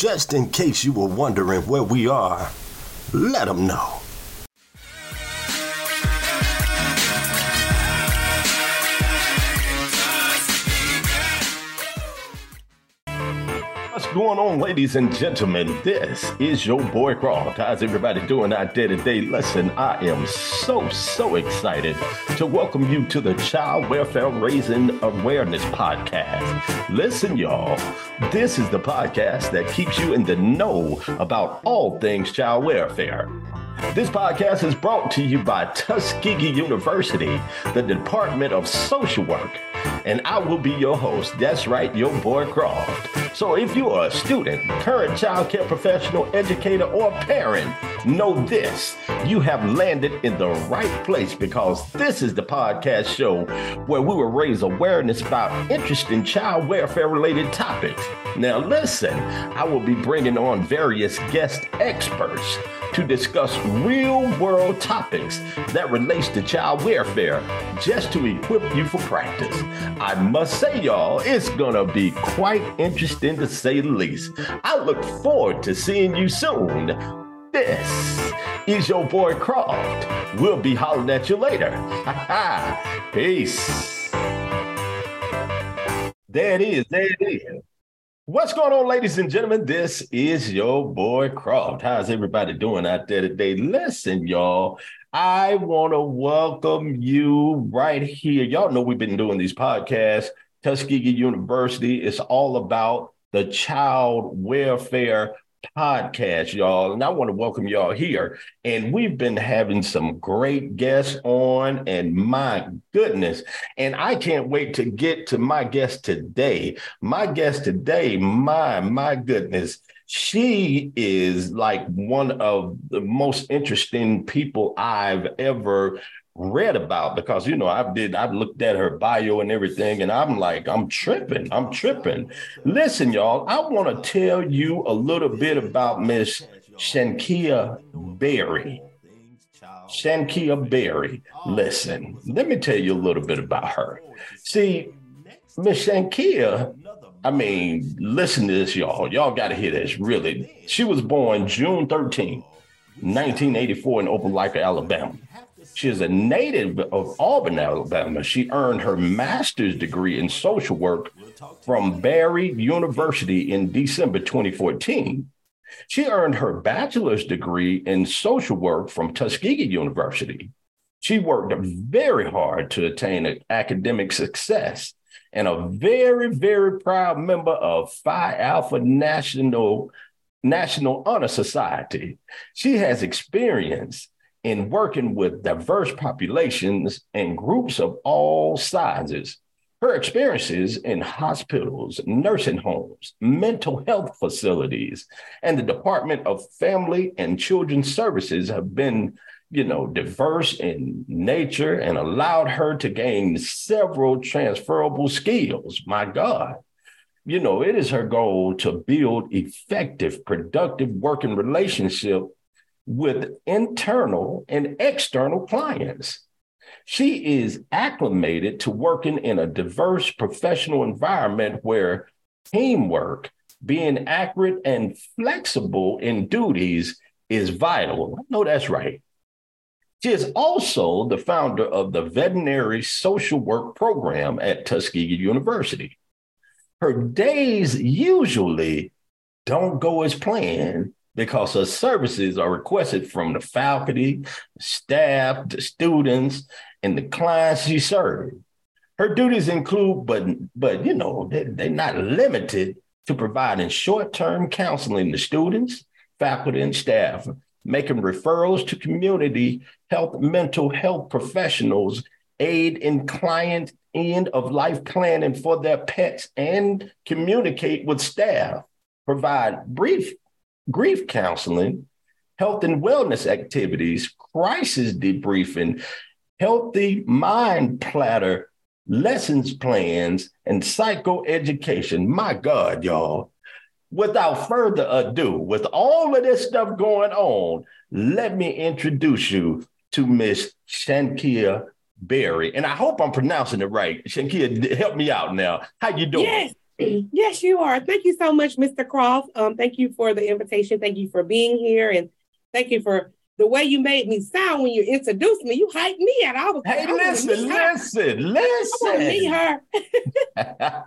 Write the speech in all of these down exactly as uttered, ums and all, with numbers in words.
Just in case you were wondering where we are, let them know. What's going on, ladies and gentlemen? This is your boy Croft. How's everybody doing out there today? Listen, I am so, so excited to welcome you to the Child Welfare Raising Awareness Podcast. Listen, y'all, this is the podcast that keeps you in the know about all things child welfare. This podcast is brought to you by Tuskegee University, the Department of Social Work, and I will be your host. That's right, your boy Croft. So if you are a student, current child care professional, educator, or parent, know this, you have landed in the right place, because this is the podcast show where we will raise awareness about interesting child welfare related topics. Now listen, I will be bringing on various guest experts to discuss real-world topics that relates to child welfare, just to equip you for practice. I must say, y'all, it's gonna be quite interesting, to say the least. I look forward to seeing you soon. This is your boy Croft. We'll be hollering at you later. Ha-ha. Peace. There it is. There it is. What's going on, ladies and gentlemen? This is your boy Croft. How's everybody doing out there today? Listen, y'all, I want to welcome you right here. Y'all know we've been doing these podcasts. Tuskegee University is all about the child welfare podcast, y'all. And I want to welcome y'all here. And we've been having some great guests on, and my goodness. And I can't wait to get to my guest today. My guest today, my, my goodness. She is like one of the most interesting people I've ever read about, because, you know, I've did, I've looked at her bio and everything, and I'm like, I'm tripping, I'm tripping. Listen, y'all, I want to tell you a little bit about Miss Shankia Barry. Shankia Barry. Listen, let me tell you a little bit about her. See, Miss Shankia, I mean, listen to this, y'all. Y'all got to hear this, really. She was born June thirteenth, nineteen eighty-four in Opelika, Alabama. She is a native of Auburn, Alabama. She earned her master's degree in social work from Barry University in December twenty fourteen. She earned her bachelor's degree in social work from Tuskegee University. She worked very hard to attain academic success, and a very, very proud member of Phi Alpha National National Honor Society. She has experience in working with diverse populations and groups of all sizes. Her experiences in hospitals, nursing homes, mental health facilities, and the Department of Family and Children Services have been, you know, diverse in nature and allowed her to gain several transferable skills. My God. You know, it is her goal to build effective, productive working relationship with internal and external clients. She is acclimated to working in a diverse professional environment where teamwork, being accurate and flexible in duties, is vital. I know that's right. She is also the founder of the Veterinary Social Work Program at Tuskegee University. Her days usually don't go as planned because her services are requested from the faculty, staff, the students, and the clients she serves. Her duties include, but, but you know, they, they're not limited to providing short-term counseling to students, faculty, and staff, making referrals to community health, mental health professionals, aid in client end-of-life planning for their pets, and communicate with staff, provide brief grief counseling, health and wellness activities, crisis debriefing, healthy mind platter, lessons plans, and psychoeducation. My God, y'all. Without further ado, with all of this stuff going on, let me introduce you to Miss Shankia Barry. And I hope I'm pronouncing it right. Shankia, help me out now. How you doing? Yes, Yes, you are. Thank you so much, Mister Croft. Um, thank you for the invitation. Thank you for being here. And thank you for the way you made me sound when you introduced me. You hyped me out. I was like, hey, listen, listen, listen. Meet her.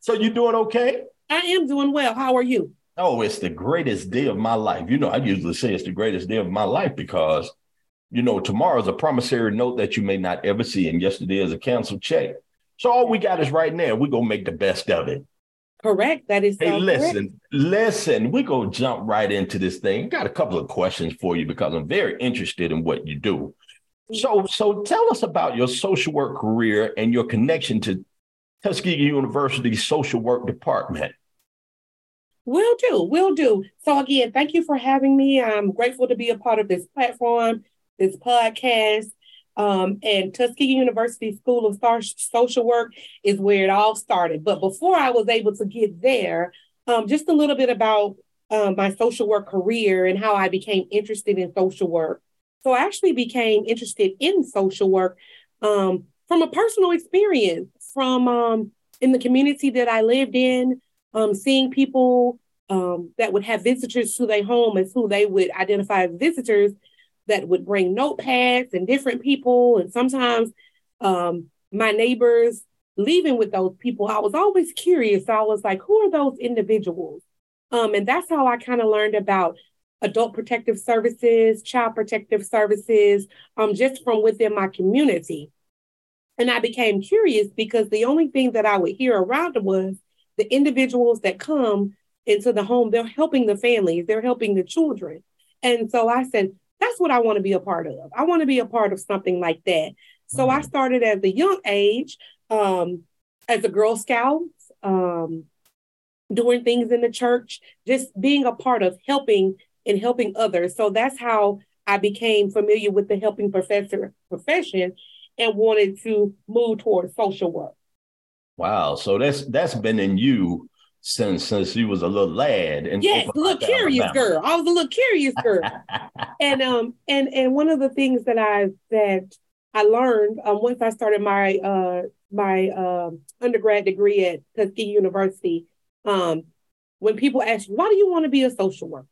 So you doing okay? I am doing well. How are you? Oh, it's the greatest day of my life. You know, I usually say it's the greatest day of my life because, you know, tomorrow is a promissory note that you may not ever see. And yesterday is a canceled check. So all we got is right now. We're going to make the best of it. Correct. That is. Hey, so listen, correct. listen, we're going to jump right into this thing. Got a couple of questions for you because I'm very interested in what you do. So so tell us about your social work career and your connection to Tuskegee University's social work department. Will do. Will do. So again, thank you for having me. I'm grateful to be a part of this platform, this podcast. Um, and Tuskegee University School of Social Work is where it all started. But before I was able to get there, um, just a little bit about uh, my social work career and how I became interested in social work. So I actually became interested in social work um, from a personal experience, from um, in the community that I lived in, um, seeing people um, that would have visitors to their home as who they would identify as visitors, that would bring notepads and different people. And sometimes um, my neighbors leaving with those people, I was always curious. I was like, who are those individuals? Um, and that's how I kind of learned about adult protective services, child protective services, um, just from within my community. And I became curious because the only thing that I would hear around was the individuals that come into the home, they're helping the families, they're helping the children. And so I said, that's what I want to be a part of. I want to be a part of something like that. So I started at a young age um, as a Girl Scout, um, doing things in the church, just being a part of helping and helping others. So that's how I became familiar with the helping professor profession and wanted to move towards social work. Wow. So that's that's been in you since since you was a little lad. And yes, a little curious girl. I was a little curious girl. and um and and one of the things that I that I learned um, once I started my uh my um uh, undergrad degree at Tuskegee University, um when people ask you, why do you want to be a social worker?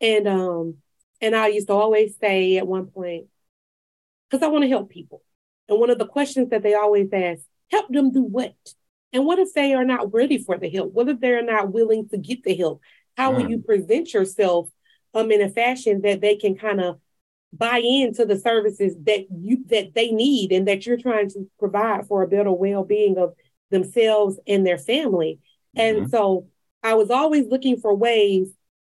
And um and I used to always say at one point, because I want to help people. And one of the questions that they always ask, help them do what? And what if they are not ready for the help? What if they're not willing to get the help? How mm. will you present yourself um, in a fashion that they can kind of buy into the services that you that they need and that you're trying to provide for a better well-being of themselves and their family? Mm-hmm. And so I was always looking for ways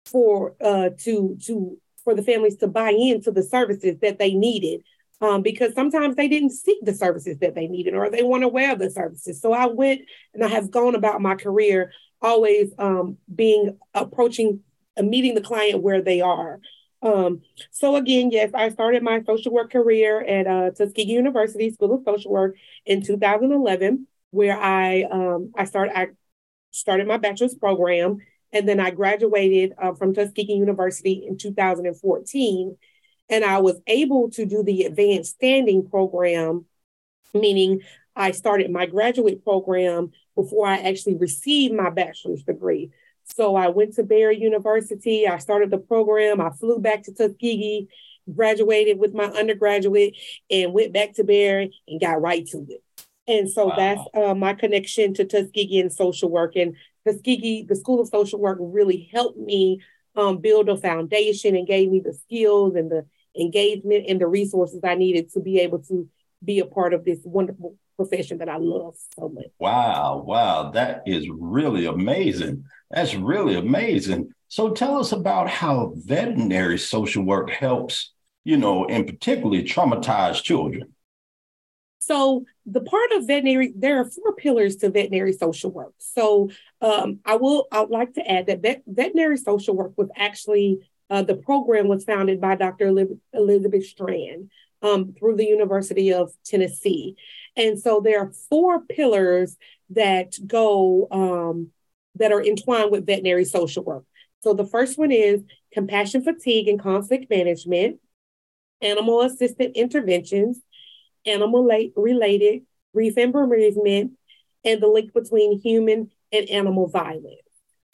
for uh, to to for the families to buy into the services that they needed. Um, because sometimes they didn't seek the services that they needed or they weren't aware of the services. So I went and I have gone about my career always um, being approaching, uh, meeting the client where they are. Um, so again, yes, I started my social work career at uh, Tuskegee University School of Social Work in two thousand eleven, where I um, I started I started my bachelor's program, and then I graduated uh, from Tuskegee University in two thousand fourteen. And I was able to do the advanced standing program, meaning I started my graduate program before I actually received my bachelor's degree. So I went to Barry University. I started the program. I flew back to Tuskegee, graduated with my undergraduate, and went back to Barry and got right to it. And so wow. that's uh, my connection to Tuskegee and social work. And Tuskegee, the School of Social Work, really helped me um, build a foundation and gave me the skills and the engagement and the resources I needed to be able to be a part of this wonderful profession that I love so much. Wow. Wow. That is really amazing. That's really amazing. So tell us about how veterinary social work helps, you know, and particularly traumatized children. So the part of veterinary, there are four pillars to veterinary social work. So um, I will, I'd like to add that vet, veterinary social work was actually Uh, the program was founded by Doctor Elizabeth Strand um, through the University of Tennessee. And so there are four pillars that go, um, that are entwined with veterinary social work. So the first one is compassion fatigue and conflict management, animal assisted interventions, animal related grief and bereavement, and the link between human and animal violence.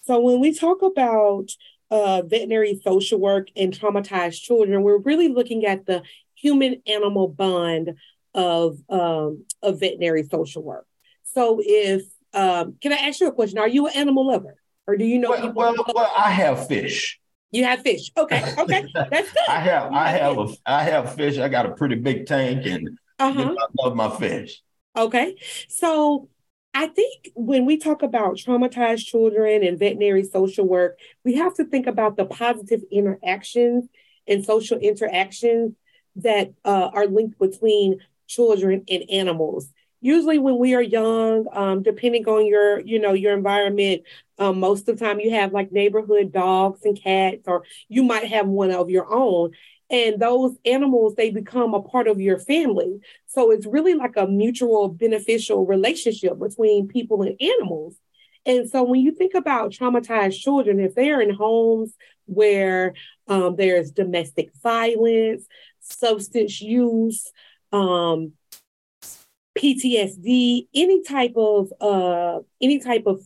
So when we talk about uh, veterinary social work and traumatized children, we're really looking at the human-animal bond of, um, of veterinary social work. So if, um, can I ask you a question? Are you an animal lover? Or do you know? Well, well, well I have fish. You have fish. Okay. Okay. That's good. I have, you I have, have a, I have fish. I got a pretty big tank and uh-huh. you know, I love my fish. Okay. So I think when we talk about traumatized children and veterinary social work, we have to think about the positive interactions and social interactions that uh, are linked between children and animals. Usually when we are young, um, depending on your, you know, your environment, um, most of the time you have like neighborhood dogs and cats, or you might have one of your own. And those animals, they become a part of your family. So it's really like a mutual beneficial relationship between people and animals. And so when you think about traumatized children, if they're in homes where um, there's domestic violence, substance use, um, P T S D, any type of, uh, any type of,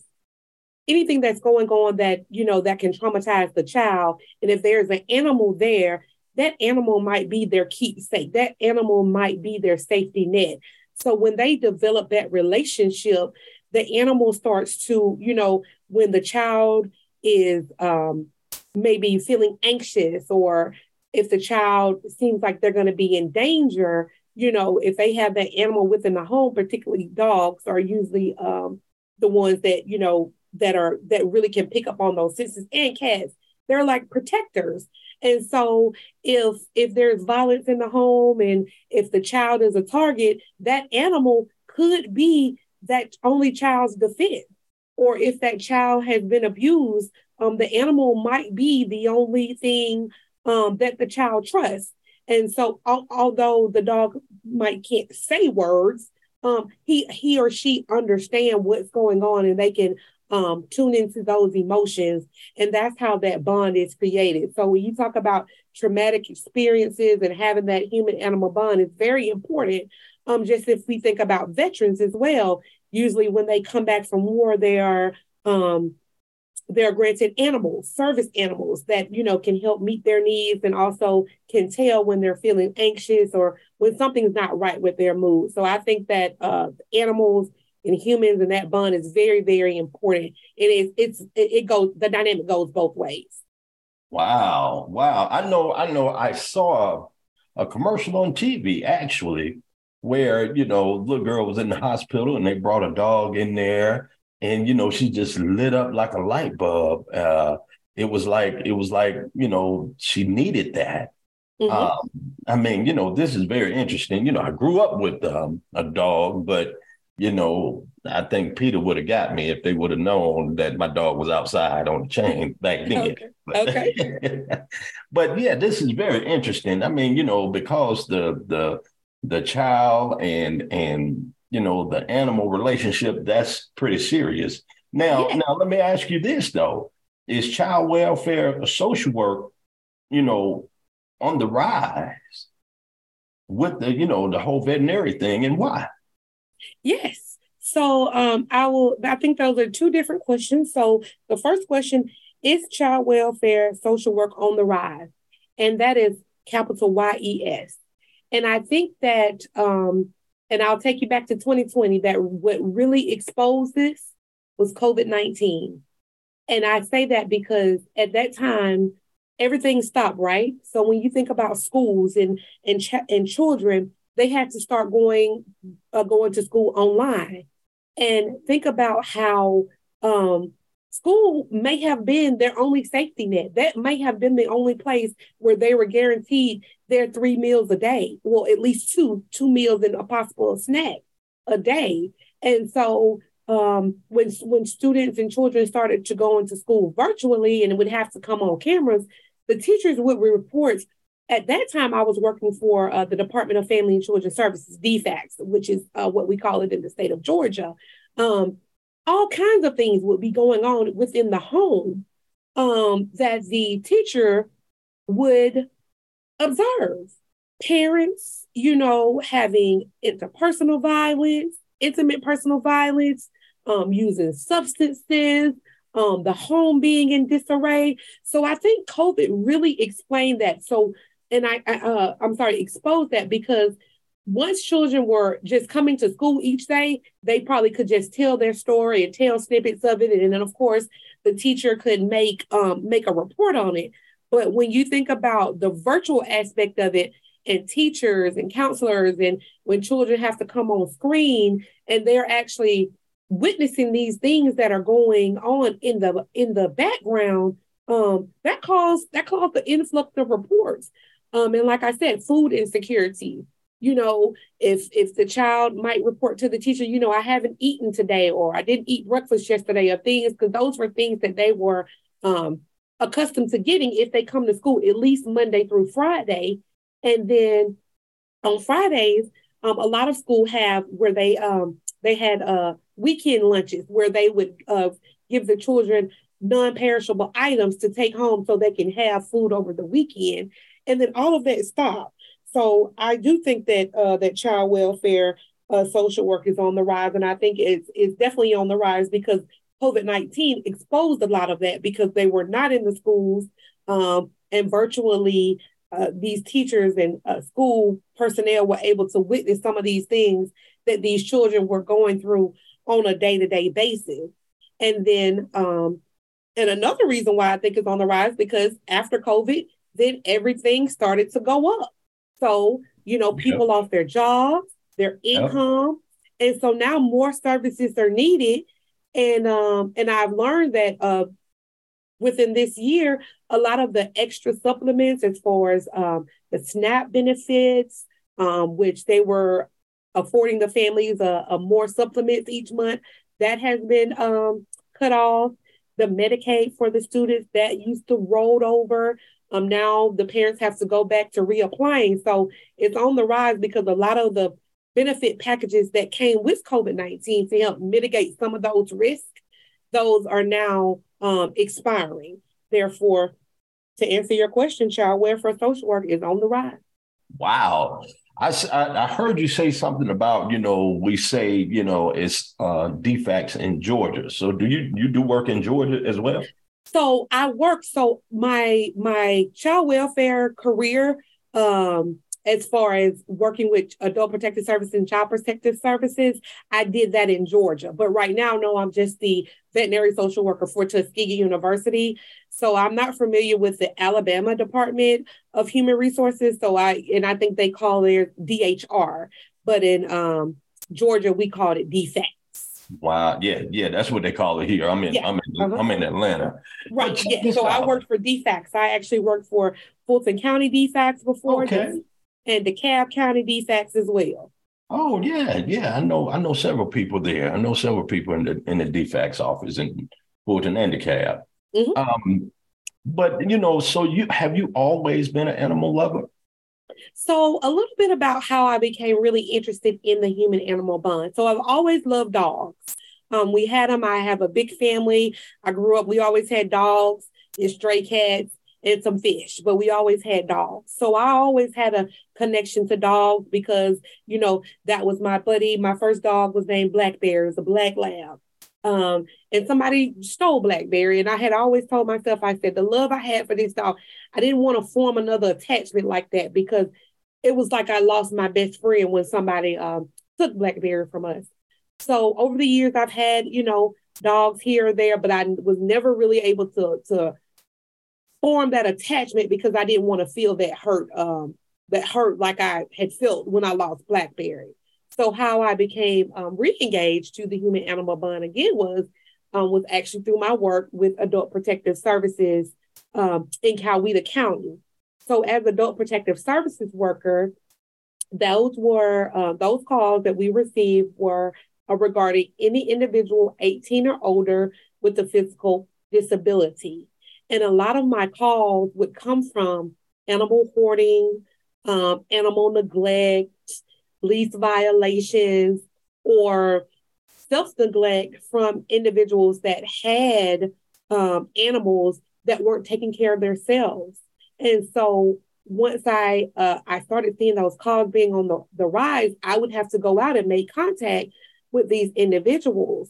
anything that's going on that, you know, that can traumatize the child. And if there's an animal there, that animal might be their keepsake. That animal might be their safety net. So when they develop that relationship, the animal starts to, you know, when the child is um, maybe feeling anxious, or if the child seems like they're going to be in danger, you know, if they have that animal within the home, particularly dogs are usually um, the ones that, you know, that are, that really can pick up on those senses, and cats, they're like protectors. And so if, if there's violence in the home, and if the child is a target, that animal could be that only child's defense. Or if that child has been abused, um, the animal might be the only thing um, that the child trusts. And so al- although the dog might can't say words, um, he he or she understand what's going on, and they can um, tune into those emotions. And that's how that bond is created. So when you talk about traumatic experiences and having that human-animal bond, it's very important. Um, just if we think about veterans as well, usually when they come back from war, they are um, they're granted animals, service animals that, you know, can help meet their needs, and also can tell when they're feeling anxious or when something's not right with their mood. So I think that uh, animals and humans and that bond is very, very important. It is, it's, it goes, the dynamic goes both ways. Wow. Wow. I know, I know I saw a commercial on T V actually, where, you know, little girl was in the hospital and they brought a dog in there. And, you know, she just lit up like a light bulb. Uh, it was like, it was like, you know, she needed that. Mm-hmm. Um, I mean, you know, this is very interesting. You know, I grew up with um, a dog, but, you know, I think Peter would have got me if they would have known that my dog was outside on a chain back then. Okay. But, okay. But yeah, this is very interesting. I mean, you know, because the, the, the child and, and, you know, the animal relationship, that's pretty serious. Now, yeah. now let me ask you this, though. Is child welfare social work, you know, on the rise with the, you know, the whole veterinary thing, and why? Yes. So um, I will, I think those are two different questions. So the first question, is child welfare social work on the rise? And that is capital Y E S. And I think that, um, and I'll take you back to twenty twenty, that what really exposed this was COVID nineteen. And I say that because at that time, everything stopped, right? So when you think about schools and and, ch- and children, they had to start going, uh, going to school online. And think about how um, school may have been their only safety net. That may have been the only place where they were guaranteed their three meals a day, well, at least two, two meals and a possible snack a day. And so um, when, when students and children started to go into school virtually and would have to come on cameras, the teachers would report. At that time, I was working for uh, the Department of Family and Children Services, D FACS, which is uh, what we call it in the state of Georgia. Um, all kinds of things would be going on within the home um, that the teacher would observe. Parents, you know, having interpersonal violence, intimate personal violence, um, using substances, um, the home being in disarray. So I think COVID really explained that. So, and I, I uh, I'm sorry, exposed that, because once children were just coming to school each day, they probably could just tell their story and tell snippets of it. And then, of course, the teacher could make um, make a report on it. But when you think about the virtual aspect of it, and teachers and counselors, and when children have to come on screen and they're actually witnessing these things that are going on in the in the background, um, that caused that caused the influx of reports. Um, and like I said, food insecurity. You know, if if the child might report to the teacher, you know, I haven't eaten today, or I didn't eat breakfast yesterday, or things, because those were things that they were um, accustomed to getting if they come to school, at least Monday through Friday. And then on Fridays, um, a lot of schools have where they um, they had uh, weekend lunches where they would uh, give the children non-perishable items to take home so they can have food over the weekend. And then all of that stopped. So I do think that uh, that child welfare uh, social work is on the rise. And I think it's, it's definitely on the rise because COVID nineteen exposed a lot of that, because they were not in the schools, um, and virtually uh, these teachers and uh, school personnel were able to witness some of these things that these children were going through on a day-to-day basis. And then, um, and another reason why I think it's on the rise, because after COVID, then everything started to go up. So, you know, people lost their jobs, their income. Yep. And so now more services are needed. And um, and I've learned that uh, within this year, a lot of the extra supplements as far as um, the SNAP benefits, um, which they were affording the families uh, uh, more supplements each month, that has been um, cut off. The Medicaid for the students that used to roll over. Um, now the parents have to go back to reapplying. So it's on the rise because a lot of the benefit packages that came with COVID nineteen to help mitigate some of those risks, those are now um, expiring. Therefore, to answer your question, child welfare social work is on the rise. Wow. I, I heard you say something about, you know, we say, you know, it's uh, D FACS in Georgia. So do you, you do work in Georgia as well? So I work, so my my child welfare career, um, as far as working with Adult Protective Services and Child Protective Services, I did that in Georgia. But right now, no, I'm just the veterinary social worker for Tuskegee University. So I'm not familiar with the Alabama Department of Human Resources. So I, and I think they call their D H R, but in um, Georgia, we called it D FACS. Wow. Yeah. Yeah. That's what they call it here. I'm in, yeah. I'm in, uh-huh. I'm in Atlanta. Right. Yeah. So out. I worked for D FACS. I actually worked for Fulton County D FACS before. Okay. And DeKalb County D FACS as well. Oh, yeah. Yeah. I know, I know several people there. I know several people in the, in the D FACS office in Fulton and DeKalb. Mm-hmm. Um, but you know, so you, have you always been an animal lover? So a little bit about how I became really interested in the human animal bond. So I've always loved dogs. Um, we had them. I have a big family. I grew up, we always had dogs and stray cats and some fish, but we always had dogs. So I always had a connection to dogs because, you know, that was my buddy. My first dog was named Blackberry. It's a black lab. Um, and somebody stole Blackberry. And I had always told myself, I said, the love I had for this dog, I didn't want to form another attachment like that, because it was like I lost my best friend when somebody um, took Blackberry from us. So over the years, I've had, you know, dogs here or there, but I was never really able to, to form that attachment because I didn't want to feel that hurt, um, that hurt like I had felt when I lost Blackberry. So how I became um, re-engaged to the human animal bond again was um, was actually through my work with Adult Protective Services um, in Coweta County. So as Adult Protective Services worker, those were uh, those calls that we received were uh, regarding any individual eighteen or older with a physical disability. And a lot of my calls would come from animal hoarding, um, animal neglect, lease violations, or self-neglect from individuals that had um, animals that weren't taking care of themselves. And so once I uh, I started seeing those calls being on the, the rise, I would have to go out and make contact with these individuals.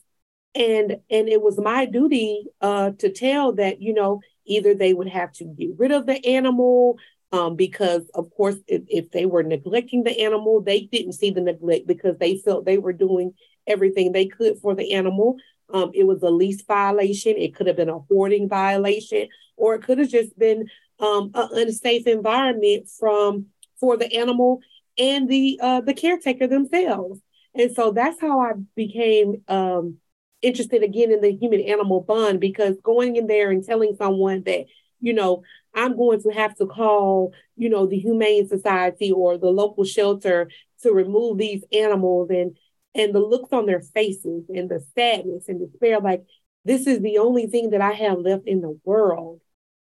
And, and it was my duty uh, to tell that, you know, either they would have to get rid of the animal um, because, of course, if, if they were neglecting the animal, they didn't see the neglect because they felt they were doing everything they could for the animal. Um, it was a lease violation. It could have been a hoarding violation, or it could have just been um, an unsafe environment from for the animal and the uh, the caretaker themselves. And so that's how I became um, interested again in the human-animal bond, because going in there and telling someone that, you know, I'm going to have to call, you know, the Humane Society or the local shelter to remove these animals, and and the looks on their faces and the sadness and despair, like, this is the only thing that I have left in the world,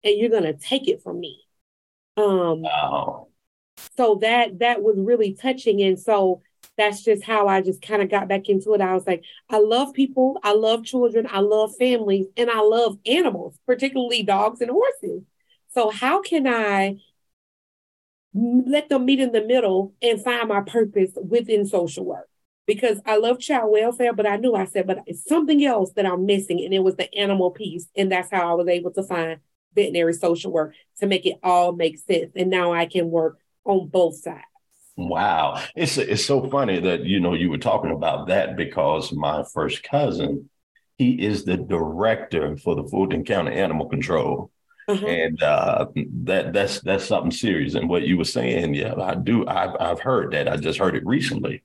and you're going to take it from me. Um, wow. So that that was really touching. And so that's just how I just kind of got back into it. I was like, I love people. I love children. I love families. And I love animals, particularly dogs and horses. So how can I let them meet in the middle and find my purpose within social work? Because I love child welfare, but I knew I said, but it's something else that I'm missing. And it was the animal piece. And that's how I was able to find veterinary social work to make it all make sense. And now I can work on both sides. Wow. It's it's so funny that, you know, you were talking about that, because my first cousin, he is the director for the Fulton County Animal Control. Mm-hmm. And uh, that that's that's something serious. And what you were saying, yeah, I do. I've, I've heard that. I just heard it recently.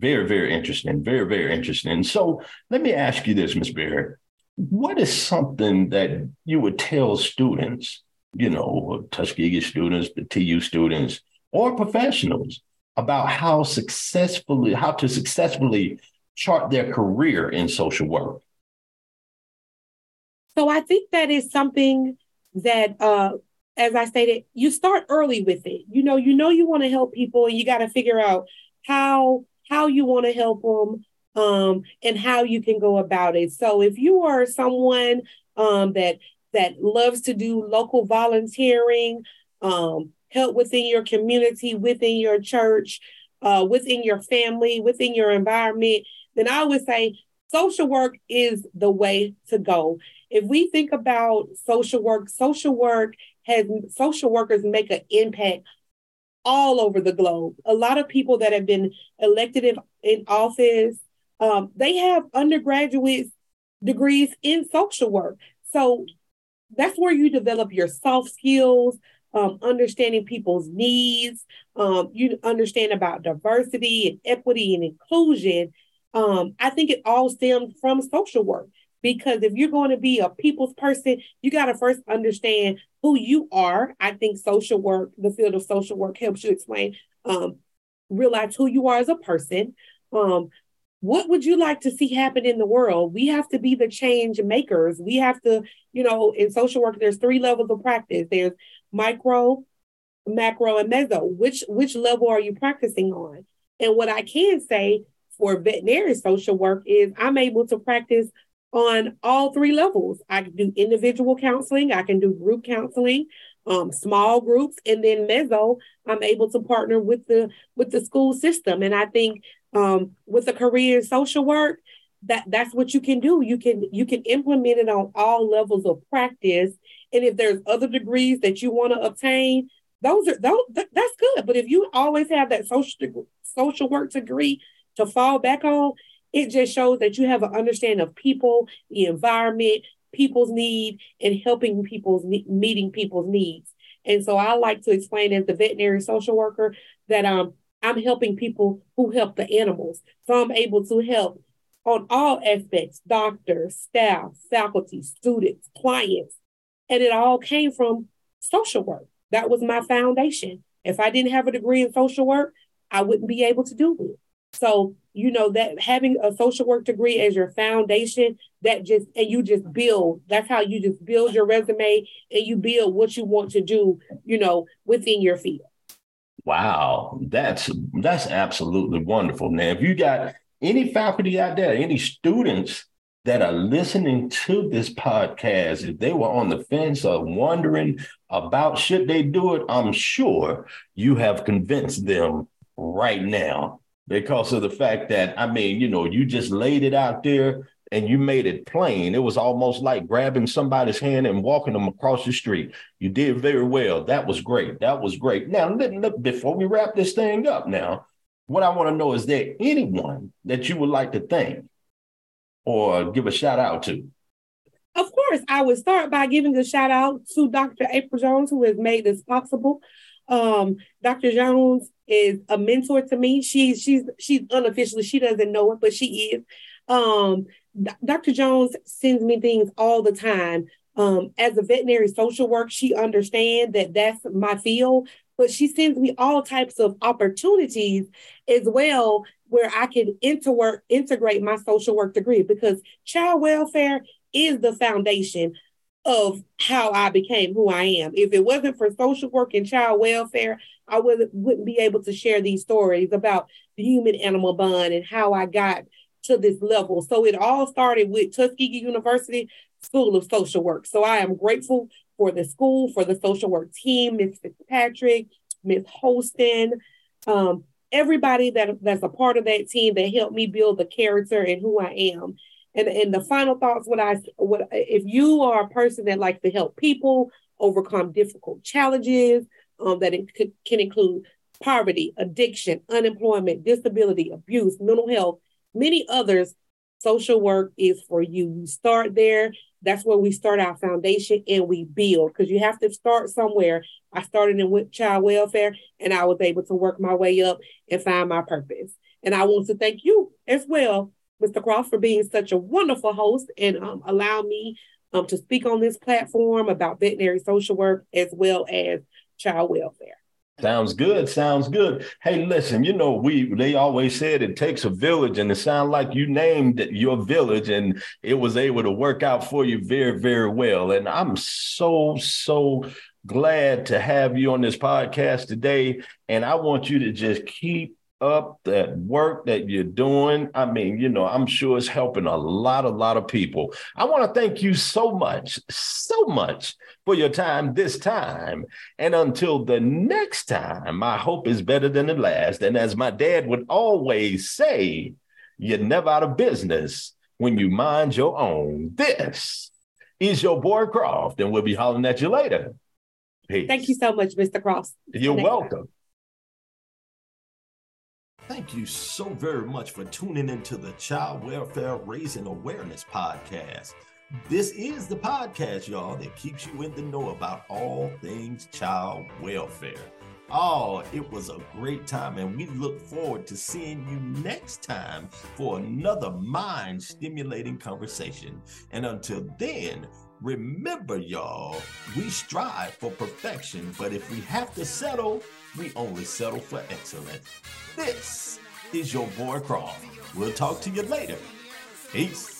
Very, very interesting. Very, very interesting. So let me ask you this, Miz Barry. What is something that you would tell students, you know, Tuskegee students, the T U students, or professionals about how successfully, how to successfully chart their career in social work? So I think that is something that, uh, as I stated, you start early with it. You know, you know, you want to help people, and you got to figure out how how you want to help them um, and how you can go about it. So if you are someone um, that that loves to do local volunteering, um, help within your community, within your church, uh, within your family, within your environment, then I would say social work is the way to go. If we think about social work, social work has social workers make an impact all over the globe. A lot of people that have been elected in, in office, um, they have undergraduate degrees in social work. So that's where you develop your soft skills, Um, understanding people's needs, um, you understand about diversity and equity and inclusion. Um, I think it all stems from social work, because if you're going to be a people's person, you got to first understand who you are. I think social work, the field of social work, helps you explain, um, realize who you are as a person. Um, what would you like to see happen in the world? We have to be the change makers. We have to, you know, in social work, there's three levels of practice. There's micro, macro, and meso. Which which level are you practicing on? And what I can say for veterinary social work is I'm able to practice on all three levels. I can do individual counseling, I can do group counseling, um, small groups, and then meso, I'm able to partner with the with the school system. And I think um, with a career in social work, that that's what you can do. You can you can implement it on all levels of practice. And if there's other degrees that you want to obtain, those are those, th- that's good. But if you always have that social de- social work degree to fall back on, it just shows that you have an understanding of people, the environment, people's need, and helping people's ne- meeting people's needs. And so I like to explain as the veterinary social worker that um, I'm helping people who help the animals. So I'm able to help on all aspects: doctors, staff, faculty, students, clients. And it all came from social work. That was my foundation. If I didn't have a degree in social work, I wouldn't be able to do it. So, you know, that having a social work degree as your foundation, that just, and you just build, that's how you just build your resume and you build what you want to do, you know, within your field. Wow. That's, that's absolutely wonderful. Now, if you got any faculty out there, any students that are listening to this podcast, if they were on the fence or wondering about should they do it, I'm sure you have convinced them right now because of the fact that, I mean, you know, you just laid it out there. and you made it plain. It was almost like grabbing somebody's hand and walking them across the street. You did very well. That was great. That was great. Now, before we wrap this thing up now, what I want to know, is there anyone that you would like to thank or give a shout out to? Of course, I would start by giving a shout out to Doctor April Jones, who has made this possible. Um, Doctor Jones is a mentor to me. She, she's she's unofficially, she doesn't know it, but she is. Um, Doctor Jones sends me things all the time. Um, as a veterinary social worker, she understands that that's my field, but she sends me all types of opportunities as well, where I can interwork, integrate my social work degree, because child welfare is the foundation of how I became who I am. If it wasn't for social work and child welfare, I wouldn't, wouldn't be able to share these stories about the human-animal bond and how I got to this level. So it all started with Tuskegee University School of Social Work. So I am grateful for the school, for the social work team, Miz Fitzpatrick, Miz Holston, um, everybody that, that's a part of that team that helped me build the character and who I am. And, and the final thoughts, what I, what, if you are a person that likes to help people overcome difficult challenges, um, that it could, can include poverty, addiction, unemployment, disability, abuse, mental health, many others, social work is for you. You start there. That's where we start our foundation and we build, because you have to start somewhere. I started in with child welfare, and I was able to work my way up and find my purpose. And I want to thank you as well, Mister Cross, for being such a wonderful host and um, allow me um, to speak on this platform about veterinary social work as well as child welfare. Sounds good. Sounds good. Hey, listen, you know, we they always said it takes a village, and it sounds like you named your village and it was able to work out for you very, very well. And I'm so, so glad to have you on this podcast today. And I want you to just keep up that work that you're doing. I mean, you know, I'm sure it's helping a lot, a lot of people. I want to thank you so much, so much for your time this time. And until the next time, I hope it's better than the last. And as my dad would always say, you're never out of business when you mind your own. This is your boy Croft, and we'll be hollering at you later. Peace. Thank you so much, Mister Croft. You're welcome. Time. Thank you so very much for tuning into the Child Welfare Raising Awareness Podcast. This is the podcast, y'all, that keeps you in the know about all things child welfare. Oh, it was a great time, and we look forward to seeing you next time for another mind-stimulating conversation. And until then, remember, y'all, we strive for perfection, but if we have to settle, we only settle for excellence. This is your boy Croft. We'll talk to you later. Peace.